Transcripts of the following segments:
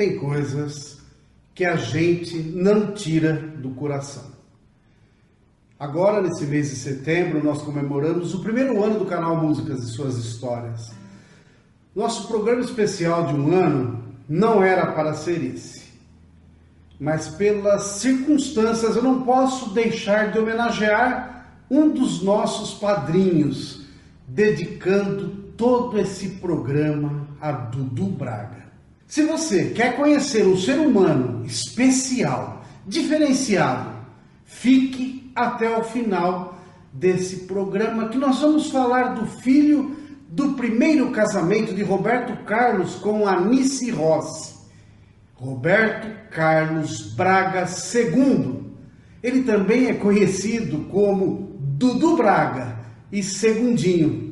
Tem coisas que a gente não tira do coração. Agora, nesse mês de setembro, nós comemoramos o primeiro ano do canal Músicas e Suas Histórias. Nosso programa especial de um ano não era para ser esse, mas pelas circunstâncias eu não posso deixar de homenagear um dos nossos padrinhos, dedicando todo esse programa a Dudu Braga. Se você quer conhecer um ser humano especial, diferenciado, fique até o final desse programa, que nós vamos falar do filho do primeiro casamento de Roberto Carlos com Anice Rossi, Roberto Carlos Braga II. Ele também é conhecido como Dudu Braga e Segundinho.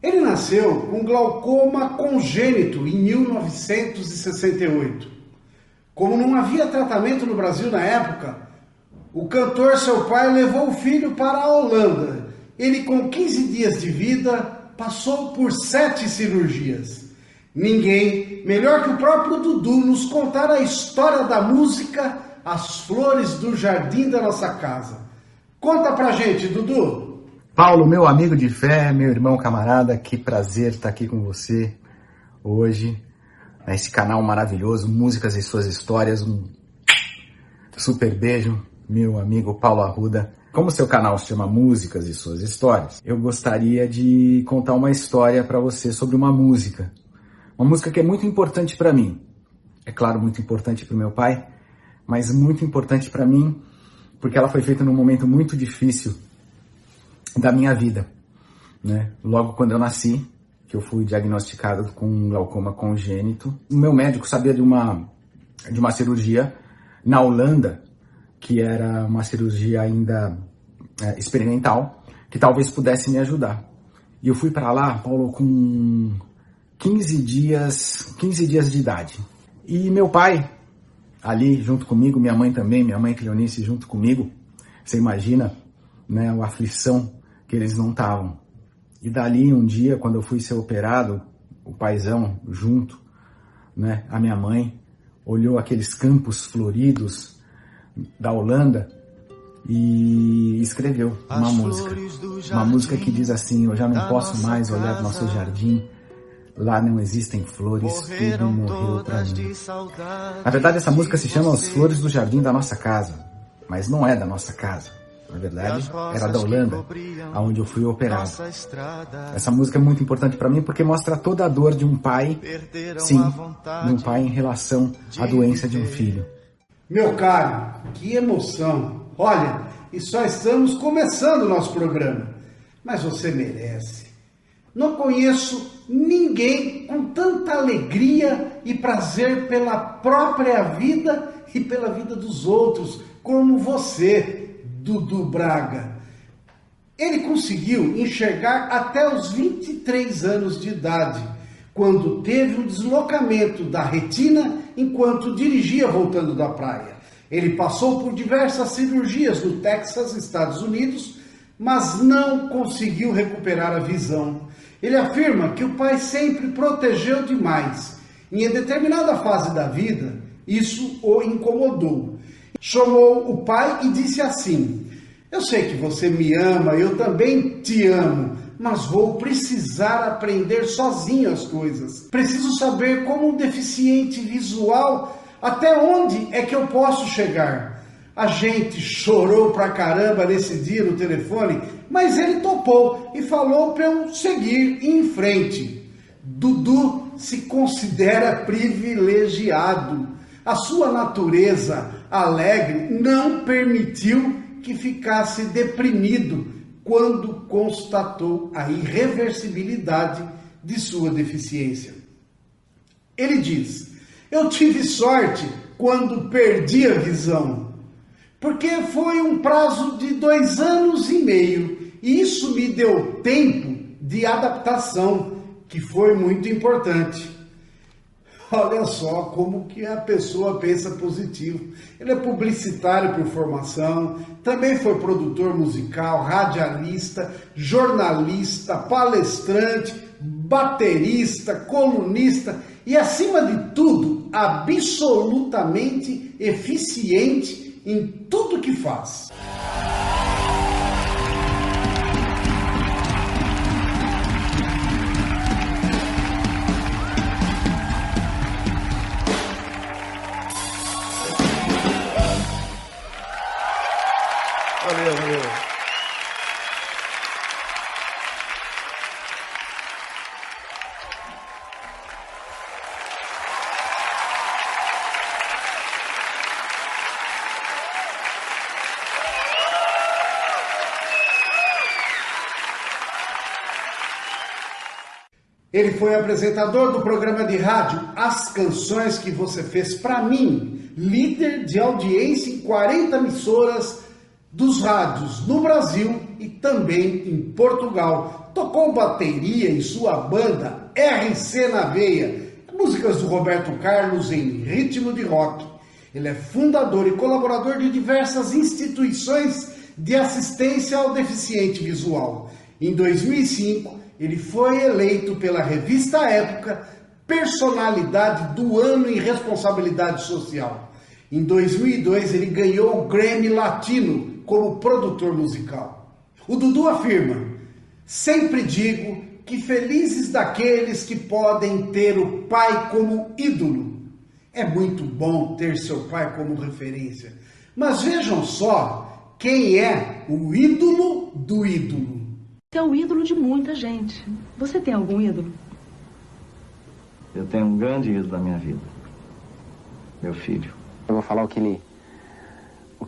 Ele nasceu com glaucoma congênito em 1968. Como não havia tratamento no Brasil na época, o cantor, seu pai, levou o filho para a Holanda. Ele, com 15 dias de vida, passou por 7 cirurgias. Ninguém melhor que o próprio Dudu nos contar a história da música As Flores do Jardim da Nossa Casa. Conta pra gente, Dudu. Paulo, meu amigo de fé, meu irmão camarada, que prazer estar aqui com você hoje, nesse canal maravilhoso, Músicas e Suas Histórias. Um super beijo, meu amigo Paulo Arruda. Como seu canal se chama Músicas e Suas Histórias, eu gostaria de contar uma história para você sobre uma música. Uma música que é muito importante para mim. É claro, muito importante para o meu pai, mas muito importante para mim, porque ela foi feita num momento muito difícil da minha vida, né? Logo quando eu nasci, que eu fui diagnosticado com glaucoma congênito, o meu médico sabia de uma cirurgia na Holanda, que era uma cirurgia ainda experimental, que talvez pudesse me ajudar. E eu fui para lá, Paulo, com 15 dias de idade. E meu pai, ali junto comigo, minha mãe também, minha mãe Cleonice junto comigo, você imagina, né, a aflição que eles não estavam. E dali um dia, quando eu fui ser operado, o paizão junto, né, a minha mãe, olhou aqueles campos floridos da Holanda e escreveu uma música. Uma música que diz assim: eu já não posso mais olhar do nosso jardim, lá não existem flores, tudo morreu pra mim. Na verdade, essa música se chama As Flores do Jardim da Nossa Casa, mas não é da nossa casa. Na verdade, era da Holanda, aonde eu fui operado. Essa música é muito importante para mim porque mostra toda a dor de um pai, sim, de um pai em relação à doença de um filho. Meu caro, que emoção! Olha, e só estamos começando o nosso programa, mas você merece. Não conheço ninguém com tanta alegria e prazer pela própria vida e pela vida dos outros, como você, Dudu Braga. Ele conseguiu enxergar até os 23 anos de idade, quando teve um deslocamento da retina enquanto dirigia voltando da praia. Ele passou por diversas cirurgias no Texas, Estados Unidos, mas não conseguiu recuperar a visão. Ele afirma que o pai sempre protegeu demais. Em determinada fase da vida, isso o incomodou. Chamou o pai e disse assim: eu sei que você me ama, eu também te amo, mas vou precisar aprender sozinho as coisas. Preciso saber, como um deficiente visual, até onde é que eu posso chegar. A gente chorou pra caramba nesse dia no telefone, mas ele topou e falou pra eu seguir em frente. Dudu se considera privilegiado. A sua natureza alegre não permitiu que ficasse deprimido quando constatou a irreversibilidade de sua deficiência. Ele diz: eu tive sorte quando perdi a visão, porque foi um prazo de 2 anos e meio, e isso me deu tempo de adaptação, que foi muito importante. Olha só como que a pessoa pensa positivo. Ele é publicitário por formação, também foi produtor musical, radialista, jornalista, palestrante, baterista, colunista e, acima de tudo, absolutamente eficiente em tudo que faz. Valeu, valeu. Ele foi apresentador do programa de rádio As Canções Que Você Fez Pra Mim, líder de audiência em 40 emissoras dos rádios no Brasil e também em Portugal. Tocou bateria em sua banda RC na Veia, músicas do Roberto Carlos em ritmo de rock. Ele é fundador e colaborador de diversas instituições de assistência ao deficiente visual. Em 2005, ele foi eleito pela revista Época Personalidade do Ano em Responsabilidade Social. Em 2002, ele ganhou o Grammy Latino como produtor musical. O Dudu afirma: sempre digo que felizes daqueles que podem ter o pai como ídolo. É muito bom ter seu pai como referência, mas vejam só quem é o ídolo do ídolo. Você é o ídolo de muita gente. Você tem algum ídolo? Eu tenho um grande ídolo na minha vida. Meu filho. Eu vou falar o que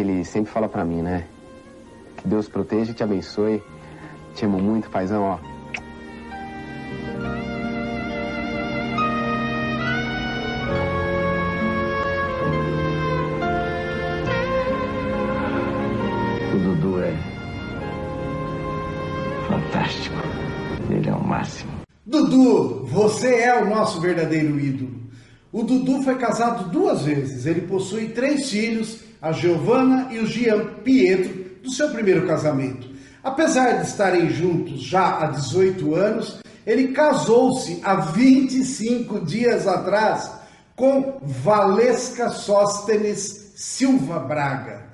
ele sempre fala pra mim, né? Que Deus proteja e te abençoe. Te amo muito, paizão, ó. O Dudu é fantástico, ele é o máximo. Dudu, você é o nosso verdadeiro ídolo. O Dudu foi casado 2 vezes, ele possui 3 filhos, a Giovana e o Jean Pietro, do seu primeiro casamento. Apesar de estarem juntos já há 18 anos, ele casou-se há 25 dias atrás com Valesca Sóstenes Silva Braga.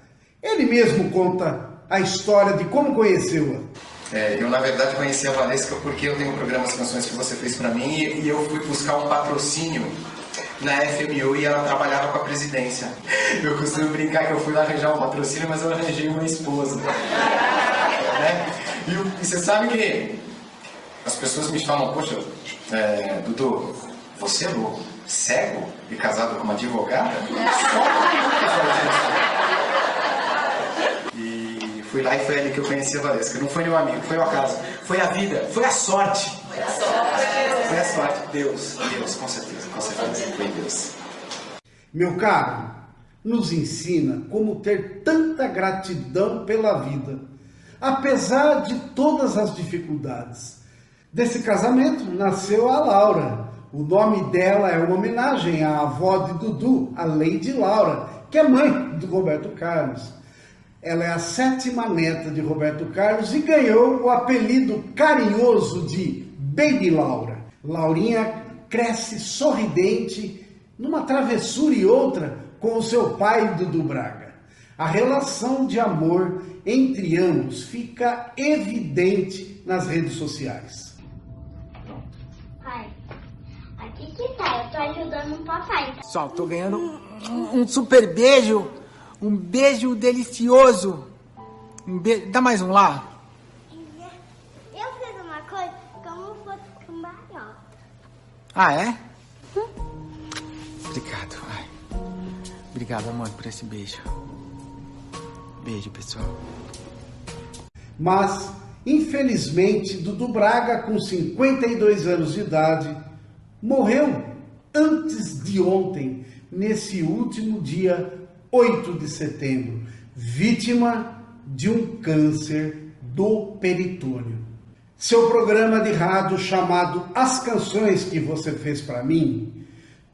Ele mesmo conta a história de como conheceu-a. Eu, na verdade, conheci a Valesca porque eu tenho o programa As Canções Que Você Fez Pra Mim e eu fui buscar um patrocínio na FMU e ela trabalhava com a presidência. Eu costumo brincar que eu fui lá arranjar um patrocínio, mas eu arranjei uma esposa. Né? E você sabe que as pessoas me falam: poxa, Dudu, você é louco, cego e casado com uma advogada? Fui lá e foi ali que eu conheci a Valesca. Não foi nenhum amigo, foi o acaso. Foi a vida, foi a sorte. Foi a sorte. Foi a sorte. Deus, com certeza, foi Deus. Meu caro, nos ensina como ter tanta gratidão pela vida, apesar de todas as dificuldades. Desse casamento nasceu a Laura. O nome dela é uma homenagem à avó de Dudu, a Lady Laura, que é mãe do Roberto Carlos. Ela é a 7ª neta de Roberto Carlos e ganhou o apelido carinhoso de Baby Laura. Laurinha cresce sorridente numa travessura e outra com o seu pai, Dudu Braga. A relação de amor entre ambos fica evidente nas redes sociais. Pai, aqui que tá, eu tô ajudando o papai. Só, tô ganhando um super beijo. Um beijo delicioso. Dá mais um lá. Eu fiz uma coisa como se fosse com banho. Ah, é? Obrigado. Ai. Obrigado, amor, por esse beijo. Beijo, pessoal. Mas, infelizmente, Dudu Braga, com 52 anos de idade, morreu antes de ontem, nesse último dia 8 de setembro, vítima de um câncer do peritônio. Seu programa de rádio chamado As Canções Que Você Fez Pra Mim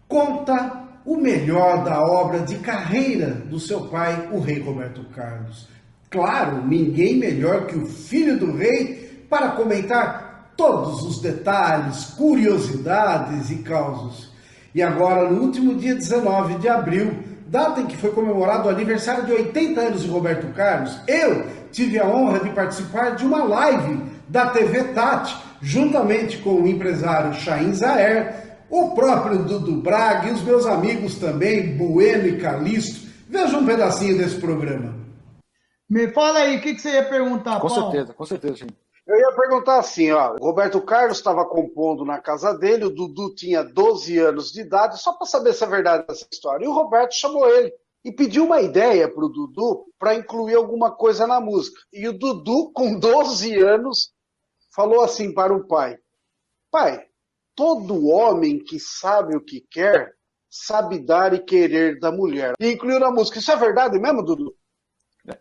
conta o melhor da obra de carreira do seu pai, o rei Roberto Carlos. Claro, ninguém melhor que o filho do rei para comentar todos os detalhes, curiosidades e causos. E agora, no último dia 19 de abril, data em que foi comemorado o aniversário de 80 anos de Roberto Carlos, eu tive a honra de participar de uma live da TV Tati, juntamente com o empresário Chaim Zaire, o próprio Dudu Braga e os meus amigos também, Bueno e Calixto. Veja um pedacinho desse programa. Me fala aí, o que você ia perguntar, Paulo? Com certeza, gente. Eu ia perguntar assim, ó, o Roberto Carlos estava compondo na casa dele, o Dudu tinha 12 anos de idade, só para saber se é verdade essa história. E o Roberto chamou ele e pediu uma ideia para o Dudu para incluir alguma coisa na música. E o Dudu, com 12 anos, falou assim para o pai: "Pai, todo homem que sabe o que quer, sabe dar e querer da mulher." E incluiu na música. Isso é verdade mesmo, Dudu?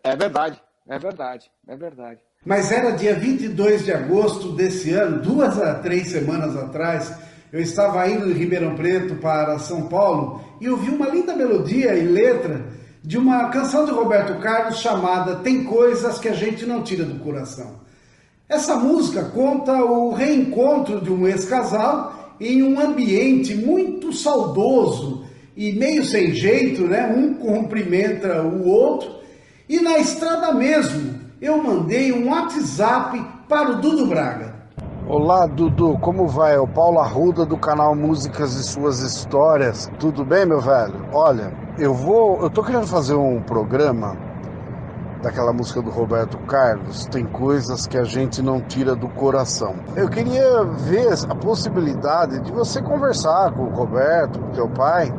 É verdade, é verdade, é verdade. Mas era dia 22 de agosto desse ano, 2 a 3 semanas atrás, eu estava indo de Ribeirão Preto para São Paulo e ouvi uma linda melodia e letra de uma canção de Roberto Carlos chamada Tem Coisas Que a Gente Não Tira do Coração. Essa música conta o reencontro de um ex-casal em um ambiente muito saudoso e meio sem jeito, né? Um cumprimenta o outro e na estrada mesmo. Eu mandei um WhatsApp para o Dudu Braga. Olá, Dudu, como vai? É o Paulo Arruda do canal Músicas e Suas Histórias. Tudo bem, meu velho? Olha, eu tô querendo fazer um programa daquela música do Roberto Carlos, Tem Coisas Que a Gente Não Tira do Coração. Eu queria ver a possibilidade de você conversar com o Roberto, com teu pai,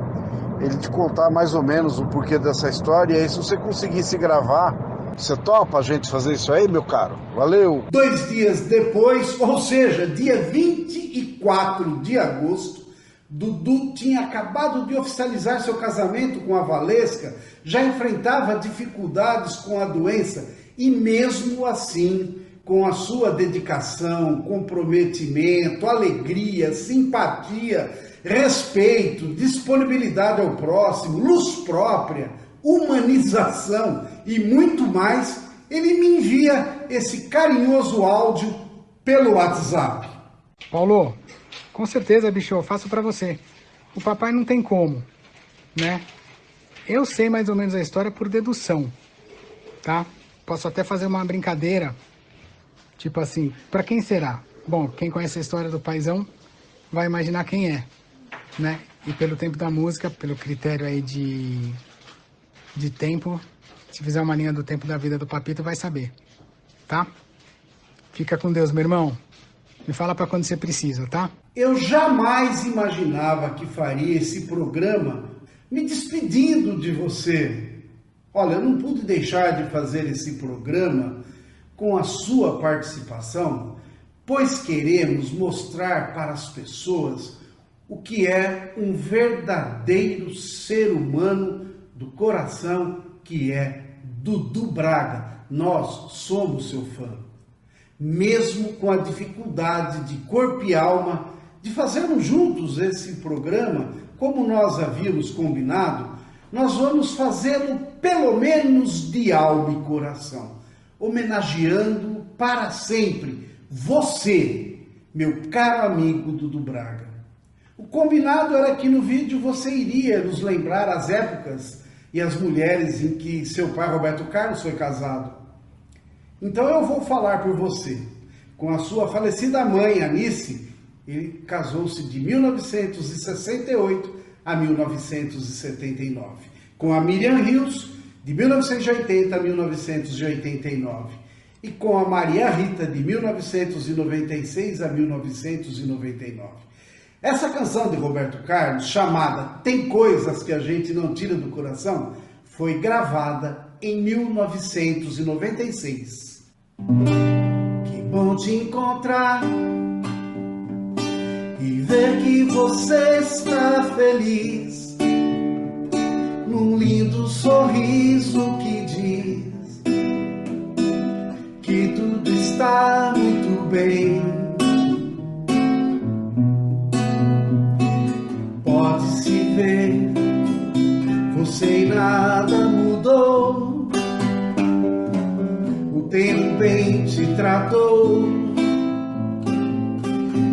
ele te contar mais ou menos o porquê dessa história, e aí se você conseguisse gravar. Você topa a gente fazer isso aí, meu caro? Valeu! 2 dias depois, ou seja, dia 24 de agosto, Dudu tinha acabado de oficializar seu casamento com a Valesca, já enfrentava dificuldades com a doença e mesmo assim, com a sua dedicação, comprometimento, alegria, simpatia, respeito, disponibilidade ao próximo, luz própria, humanização e muito mais, ele me envia esse carinhoso áudio pelo WhatsApp. Paulo, com certeza, bicho, eu faço pra você. O papai não tem como, né? Eu sei mais ou menos a história por dedução, tá? Posso até fazer uma brincadeira, tipo assim, pra quem será? Bom, quem conhece a história do paizão vai imaginar quem é, né? E pelo tempo da música, pelo critério aí de tempo, se fizer uma linha do tempo da vida do papito, vai saber, tá? Fica com Deus, meu irmão. Me fala pra quando você precisa, tá? Eu jamais imaginava que faria esse programa me despedindo de você. Olha, eu não pude deixar de fazer esse programa com a sua participação, pois queremos mostrar para as pessoas o que é um verdadeiro ser humano do coração, que é Dudu Braga. Nós somos seu fã. Mesmo com a dificuldade de corpo e alma, de fazermos juntos esse programa, como nós havíamos combinado, nós vamos fazê-lo pelo menos de alma e coração, homenageando para sempre você, meu caro amigo Dudu Braga. O combinado era que no vídeo você iria nos lembrar as épocas e as mulheres em que seu pai Roberto Carlos foi casado. Então eu vou falar por você. Com a sua falecida mãe, Anice, ele casou-se de 1968 a 1979. Com a Miriam Rios, de 1980 a 1989. E com a Maria Rita, de 1996 a 1999. Essa canção de Roberto Carlos, chamada Tem Coisas Que a Gente Não Tira do Coração, foi gravada em 1996. Que bom te encontrar e ver que você está feliz, num lindo sorriso que diz que tudo está muito bem. Você nada mudou, o tempo bem te tratou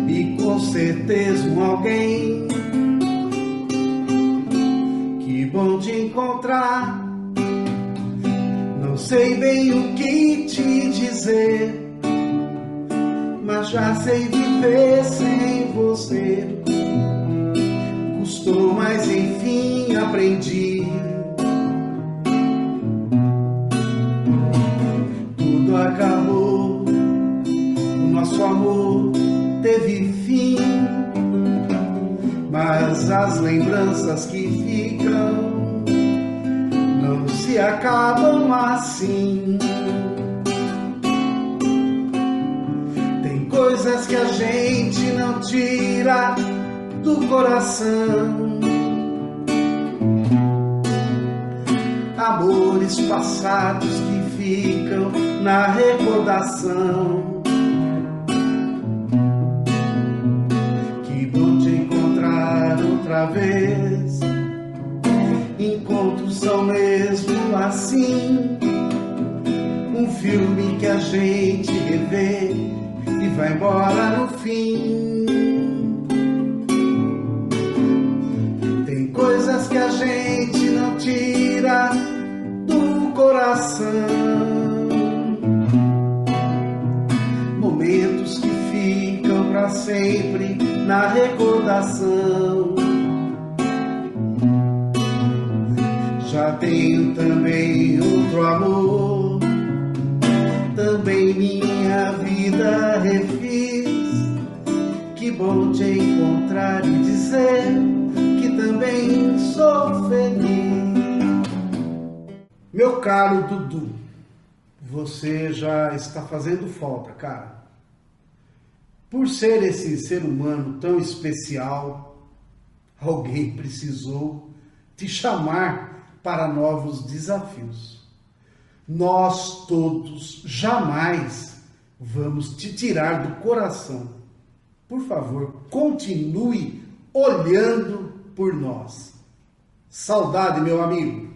e com certeza alguém bom te encontrar. Não sei bem o que te dizer, mas já sei viver sem você. Custou, mas enfim aprendi. Tudo acabou, o nosso amor teve fim, mas as lembranças que ficam não se acabam assim. Tem coisas que a gente não tira do coração, amores passados que ficam na recordação. Que bom te encontrar outra vez, encontros são mesmo assim, um filme que a gente revê e vai embora no fim. Tem coisas que a gente não tira do coração, momentos que ficam pra sempre na recordação. Já tenho também outro amor, também minha vida refiz. Que bom te encontrar e dizer que também sou feliz. Meu caro Dudu, você já está fazendo falta, cara. Por ser esse ser humano tão especial, alguém precisou te chamar para novos desafios. Nós todos jamais vamos te tirar do coração. Por favor, continue olhando por nós. Saudade, meu amigo.